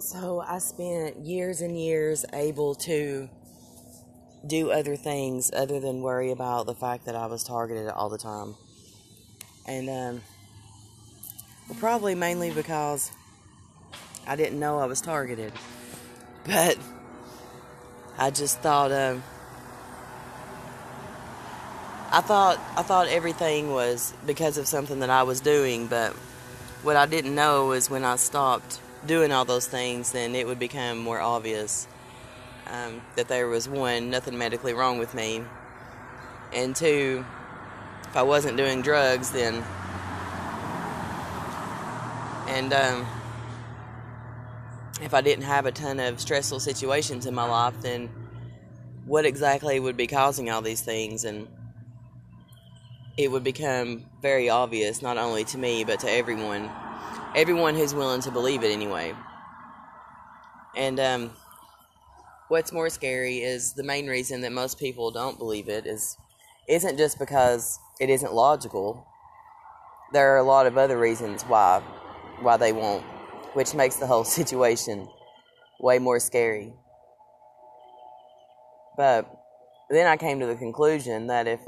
So I spent years and years able to do other things other than worry about the fact that I was targeted all the time. And probably mainly because I didn't know I was targeted. But I just thought, I thought everything was because of something that I was doing. But what I didn't know is when I stopped doing all those things, then it would become more obvious that there was, one, nothing medically wrong with me, and two, if I wasn't doing drugs, then, and if I didn't have a ton of stressful situations in my life, then what exactly would be causing all these things? And it would become very obvious, not only to me, but to everyone. Everyone who's willing to believe it anyway. And what's more scary is the main reason that most people don't believe it isn't just because it isn't logical. There are a lot of other reasons why they won't, which makes the whole situation way more scary. But then I came to the conclusion that if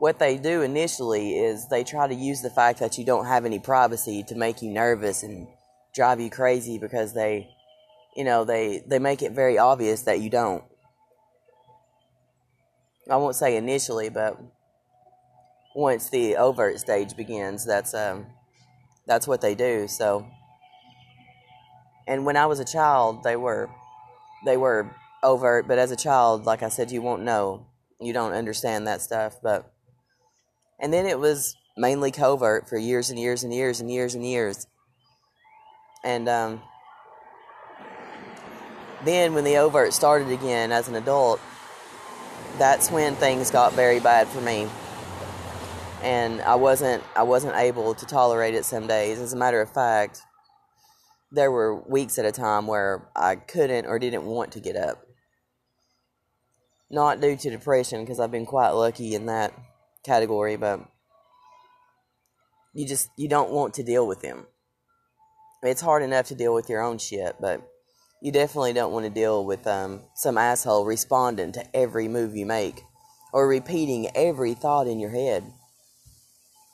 what they do initially is they try to use the fact that you don't have any privacy to make you nervous and drive you crazy, because they make it very obvious that you don't. I won't say initially, but once the overt stage begins, that's what they do. So, and when I was a child, they were overt, but as a child, like I said, you won't know, you don't understand that stuff, but. And then it was mainly covert for years and years and years and years and years. And then when the overt started again as an adult, that's when things got very bad for me. And I wasn't able to tolerate it some days. As a matter of fact, there were weeks at a time where I couldn't or didn't want to get up. Not due to depression, because I've been quite lucky in that category, but you don't want to deal with them. It's hard enough to deal with your own shit, but you definitely don't want to deal with some asshole responding to every move you make or repeating every thought in your head.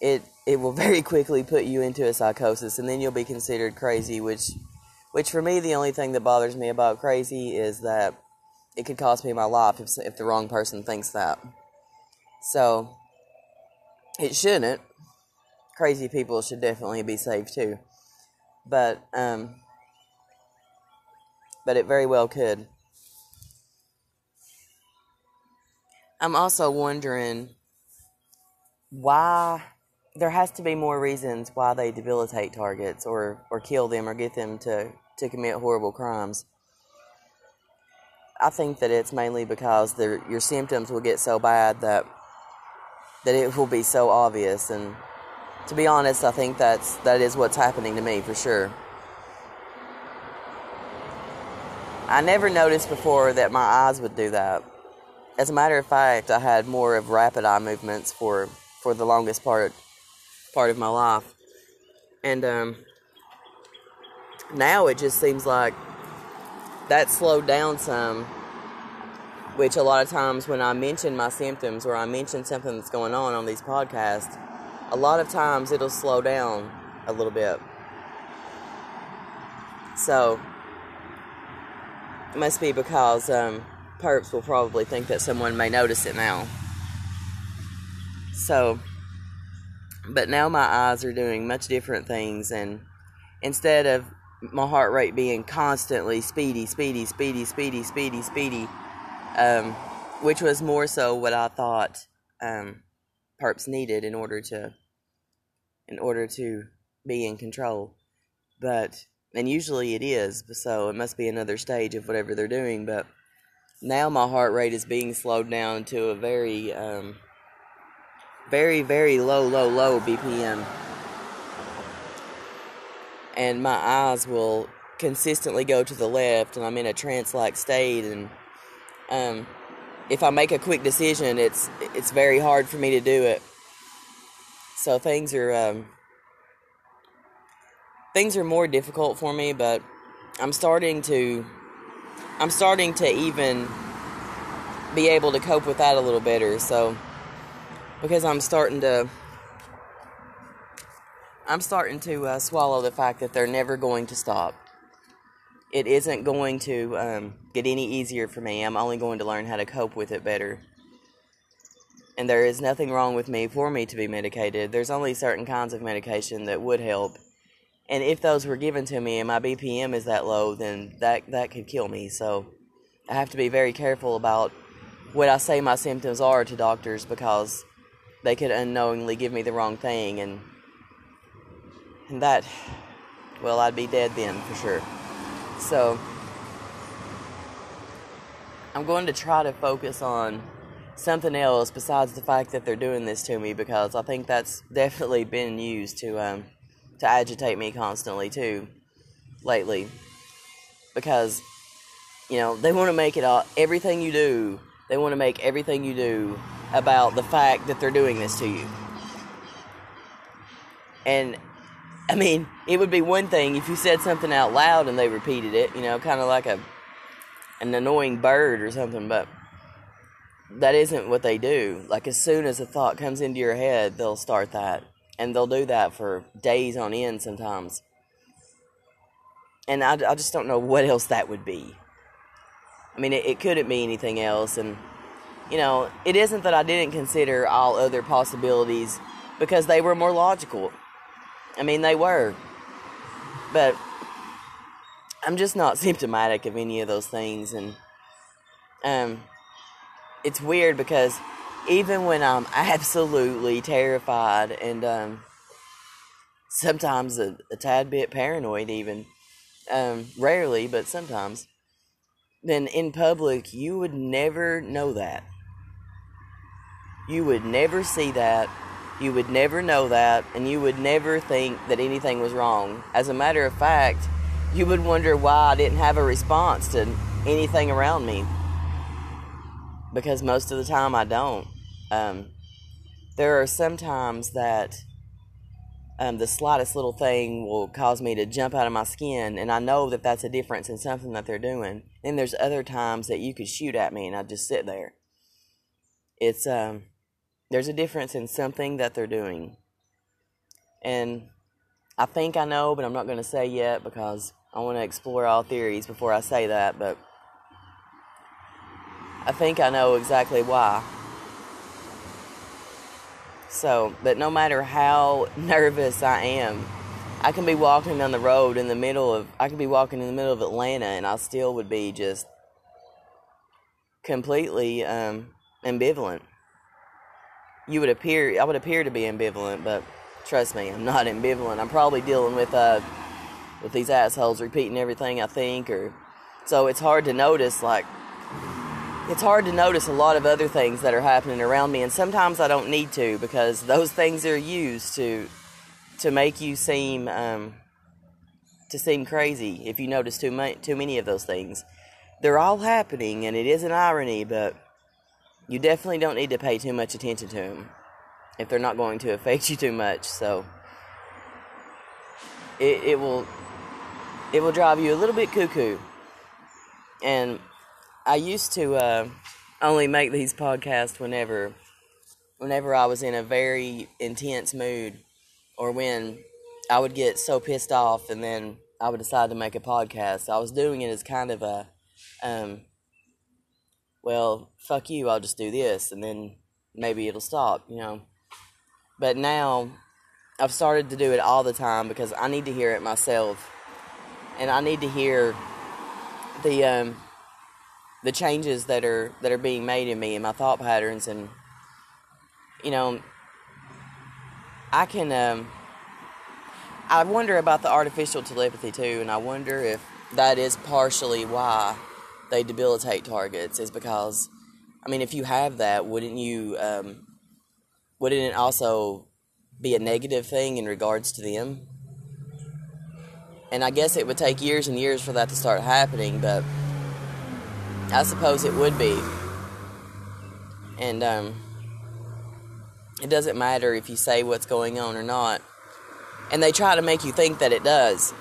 It will very quickly put you into a psychosis, and then you'll be considered crazy, which for me, the only thing that bothers me about crazy is that it could cost me my life if the wrong person thinks that. So it shouldn't. Crazy people should definitely be saved too. But it very well could. I'm also wondering why there has to be more reasons why they debilitate targets or kill them or get them to commit horrible crimes. I think that it's mainly because your symptoms will get so bad that it will be so obvious. And to be honest, I think that is what's happening to me for sure. I never noticed before that my eyes would do that. As a matter of fact, I had more of rapid eye movements for the longest part of my life. And now it just seems like that slowed down some, which a lot of times when I mention my symptoms or I mention something that's going on these podcasts, a lot of times it'll slow down a little bit. So, it must be because perps will probably think that someone may notice it now. So, but now my eyes are doing much different things, and instead of my heart rate being constantly speedy, which was more so what I thought perps needed in order to be in control. And usually it is, so it must be another stage of whatever they're doing. But now my heart rate is being slowed down to a very, very, very low BPM. And my eyes will consistently go to the left, and I'm in a trance-like state, and if I make a quick decision, it's very hard for me to do it. So things are things are more difficult for me, but I'm starting to even be able to cope with that a little better. So, because I'm starting to swallow the fact that they're never going to stop. It isn't going to get any easier for me. I'm only going to learn how to cope with it better. And there is nothing wrong with me for me to be medicated. There's only certain kinds of medication that would help. And if those were given to me and my BPM is that low, then that could kill me. So I have to be very careful about what I say my symptoms are to doctors, because they could unknowingly give me the wrong thing. And that, well, I'd be dead then for sure. So I'm going to try to focus on something else besides the fact that they're doing this to me, because I think that's definitely been used to agitate me constantly too lately, because they want to make it all, everything you do, they want to make everything you do about the fact that they're doing this to you. And I mean, it would be one thing if you said something out loud and they repeated it, kind of like an annoying bird or something, but that isn't what they do. Like, as soon as a thought comes into your head, they'll start that. And they'll do that for days on end sometimes. And I just don't know what else that would be. I mean, it couldn't be anything else. And, it isn't that I didn't consider all other possibilities, because they were more logical. I mean, they were. But I'm just not symptomatic of any of those things. And it's weird, because even when I'm absolutely terrified and sometimes a tad bit paranoid even, rarely, but sometimes, then in public, you would never know that. You would never see that. You would never know that, and you would never think that anything was wrong. As a matter of fact, you would wonder why I didn't have a response to anything around me, because most of the time I don't. There are some times that the slightest little thing will cause me to jump out of my skin, and I know that that's a difference in something that they're doing. Then there's other times that you could shoot at me, and I just sit there. It's there's a difference in something that they're doing. And I think I know, but I'm not going to say yet, because I want to explore all theories before I say that. But I think I know exactly why. So, but no matter how nervous I am, I can be walking down the road I could be walking in the middle of Atlanta, and I still would be just completely ambivalent. I would appear to be ambivalent, but trust me, I'm not ambivalent. I'm probably dealing with these assholes repeating everything I think, so it's hard to notice, a lot of other things that are happening around me, and sometimes I don't need to, because those things are used to make you seem, crazy if you notice too many of those things. They're all happening, and it is an irony, but you definitely don't need to pay too much attention to them if they're not going to affect you too much. So it will drive you a little bit cuckoo. And I used to only make these podcasts whenever I was in a very intense mood, or when I would get so pissed off, and then I would decide to make a podcast. I was doing it as kind of a well, fuck you, I'll just do this, and then maybe it'll stop, But now, I've started to do it all the time, because I need to hear it myself, and I need to hear the changes that are being made in me and my thought patterns, and, I can, I wonder about the artificial telepathy, too, and I wonder if that is partially why they debilitate targets, is because, if you have that, wouldn't it also be a negative thing in regards to them? And I guess it would take years and years for that to start happening, but I suppose it would be. And it doesn't matter if you say what's going on or not. And they try to make you think that it does.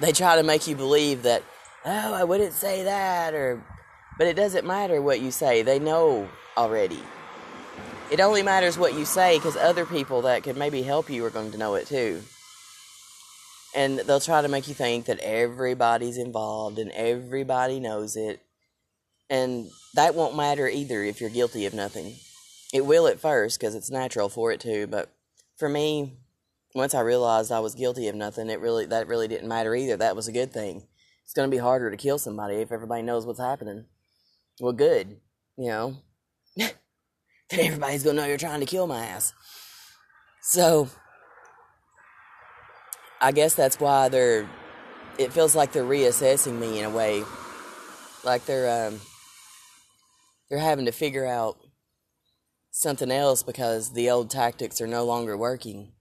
They try to make you believe that, oh, I wouldn't say that, or... But it doesn't matter what you say. They know already. It only matters what you say because other people that could maybe help you are going to know it too. And they'll try to make you think that everybody's involved and everybody knows it. And that won't matter either if you're guilty of nothing. It will at first because it's natural for it to. But for me, once I realized I was guilty of nothing, that really didn't matter either. That was a good thing. It's going to be harder to kill somebody if everybody knows what's happening. Well, good, you know. Then everybody's going to know you're trying to kill my ass. So, I guess that's why it feels like they're reassessing me in a way. Like they're having to figure out something else because the old tactics are no longer working.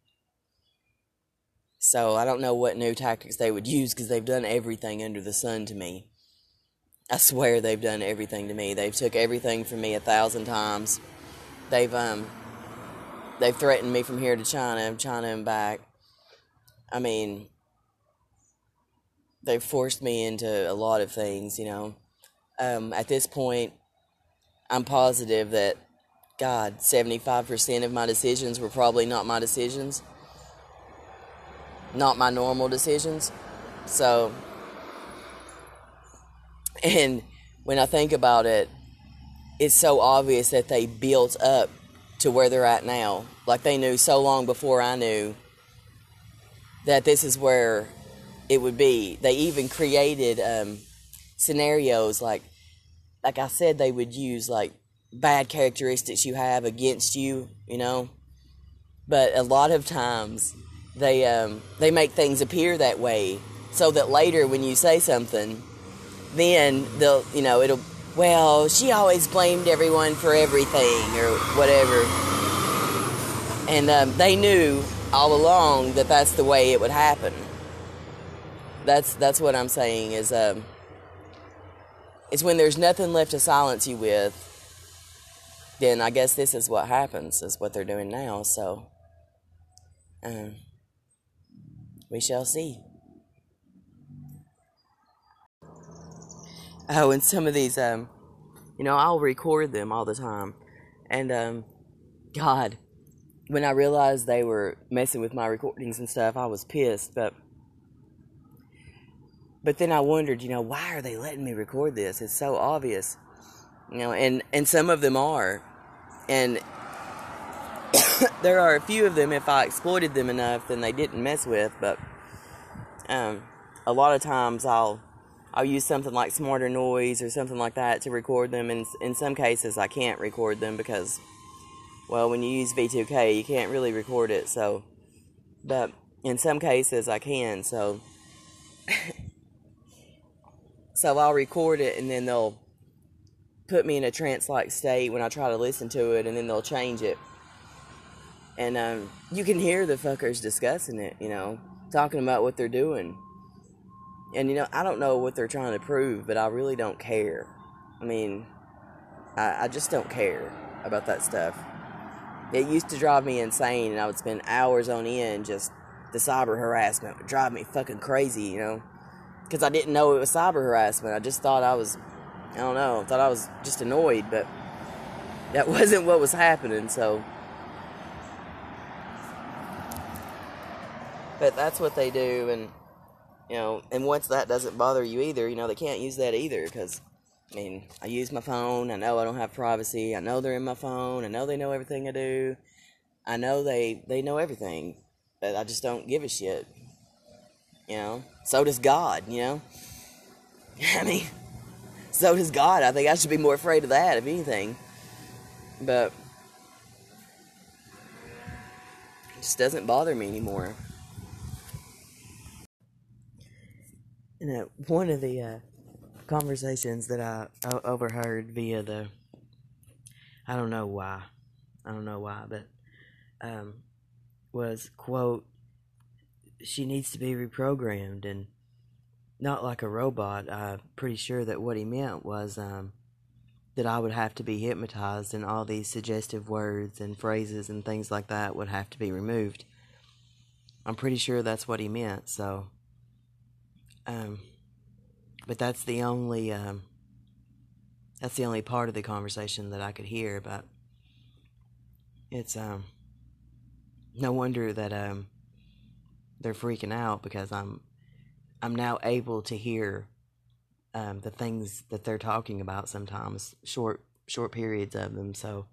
So, I don't know what new tactics they would use because they've done everything under the sun to me. I swear they've done everything to me. They've took everything from me 1,000 times. They've threatened me from here to China and back. I mean, they've forced me into a lot of things, you know. At this point, I'm positive that, God, 75% of my decisions were probably not my decisions. Not my normal decisions. So, and when I think about it, it's so obvious that they built up to where they're at now. Like they knew so long before I knew that this is where it would be. They even created scenarios like I said, they would use like bad characteristics you have against you, you know. But a lot of times they make things appear that way so that later when you say something, then they'll, you know, it'll, well, she always blamed everyone for everything or whatever. And they knew all along that that's the way it would happen. That's what I'm saying is it's when there's nothing left to silence you with, then I guess this is what happens, is what they're doing now. So we shall see. Oh, and some of these, you know, I'll record them all the time. And, God, when I realized they were messing with my recordings and stuff, I was pissed. But then I wondered, you know, why are they letting me record this? It's so obvious. You know, and some of them are. And there are a few of them, if I exploited them enough, then they didn't mess with. But a lot of times I'll use something like Smarter Noise or something like that to record them. And in some cases, I can't record them because, well, when you use V2K, you can't really record it. So, but in some cases, I can. So, so I'll record it, and then they'll put me in a trance-like state when I try to listen to it, and then they'll change it. And you can hear the fuckers discussing it, you know, talking about what they're doing. And, you know, I don't know what they're trying to prove, but I really don't care. I mean, I just don't care about that stuff. It used to drive me insane, and I would spend hours on end just, the cyber harassment would drive me fucking crazy, you know, because I didn't know it was cyber harassment. I just thought I was just annoyed, but that wasn't what was happening, so. But that's what they do, and, you know, and once that doesn't bother you either, you know, they can't use that either, because, I mean, I use my phone, I know I don't have privacy, I know they're in my phone, I know they know everything I do, I know they know everything, but I just don't give a shit, you know, so does God, you know, I mean, so does God, I think I should be more afraid of that, if anything, but it just doesn't bother me anymore. And one of the conversations that I overheard via I don't know why, but was, quote, she needs to be reprogrammed and not like a robot. I'm pretty sure that what he meant was that I would have to be hypnotized and all these suggestive words and phrases and things like that would have to be removed. I'm pretty sure that's what he meant. So, but that's the only part of the conversation that I could hear. But it's, no wonder that, they're freaking out, because I'm now able to hear, the things that they're talking about sometimes, short periods of them. So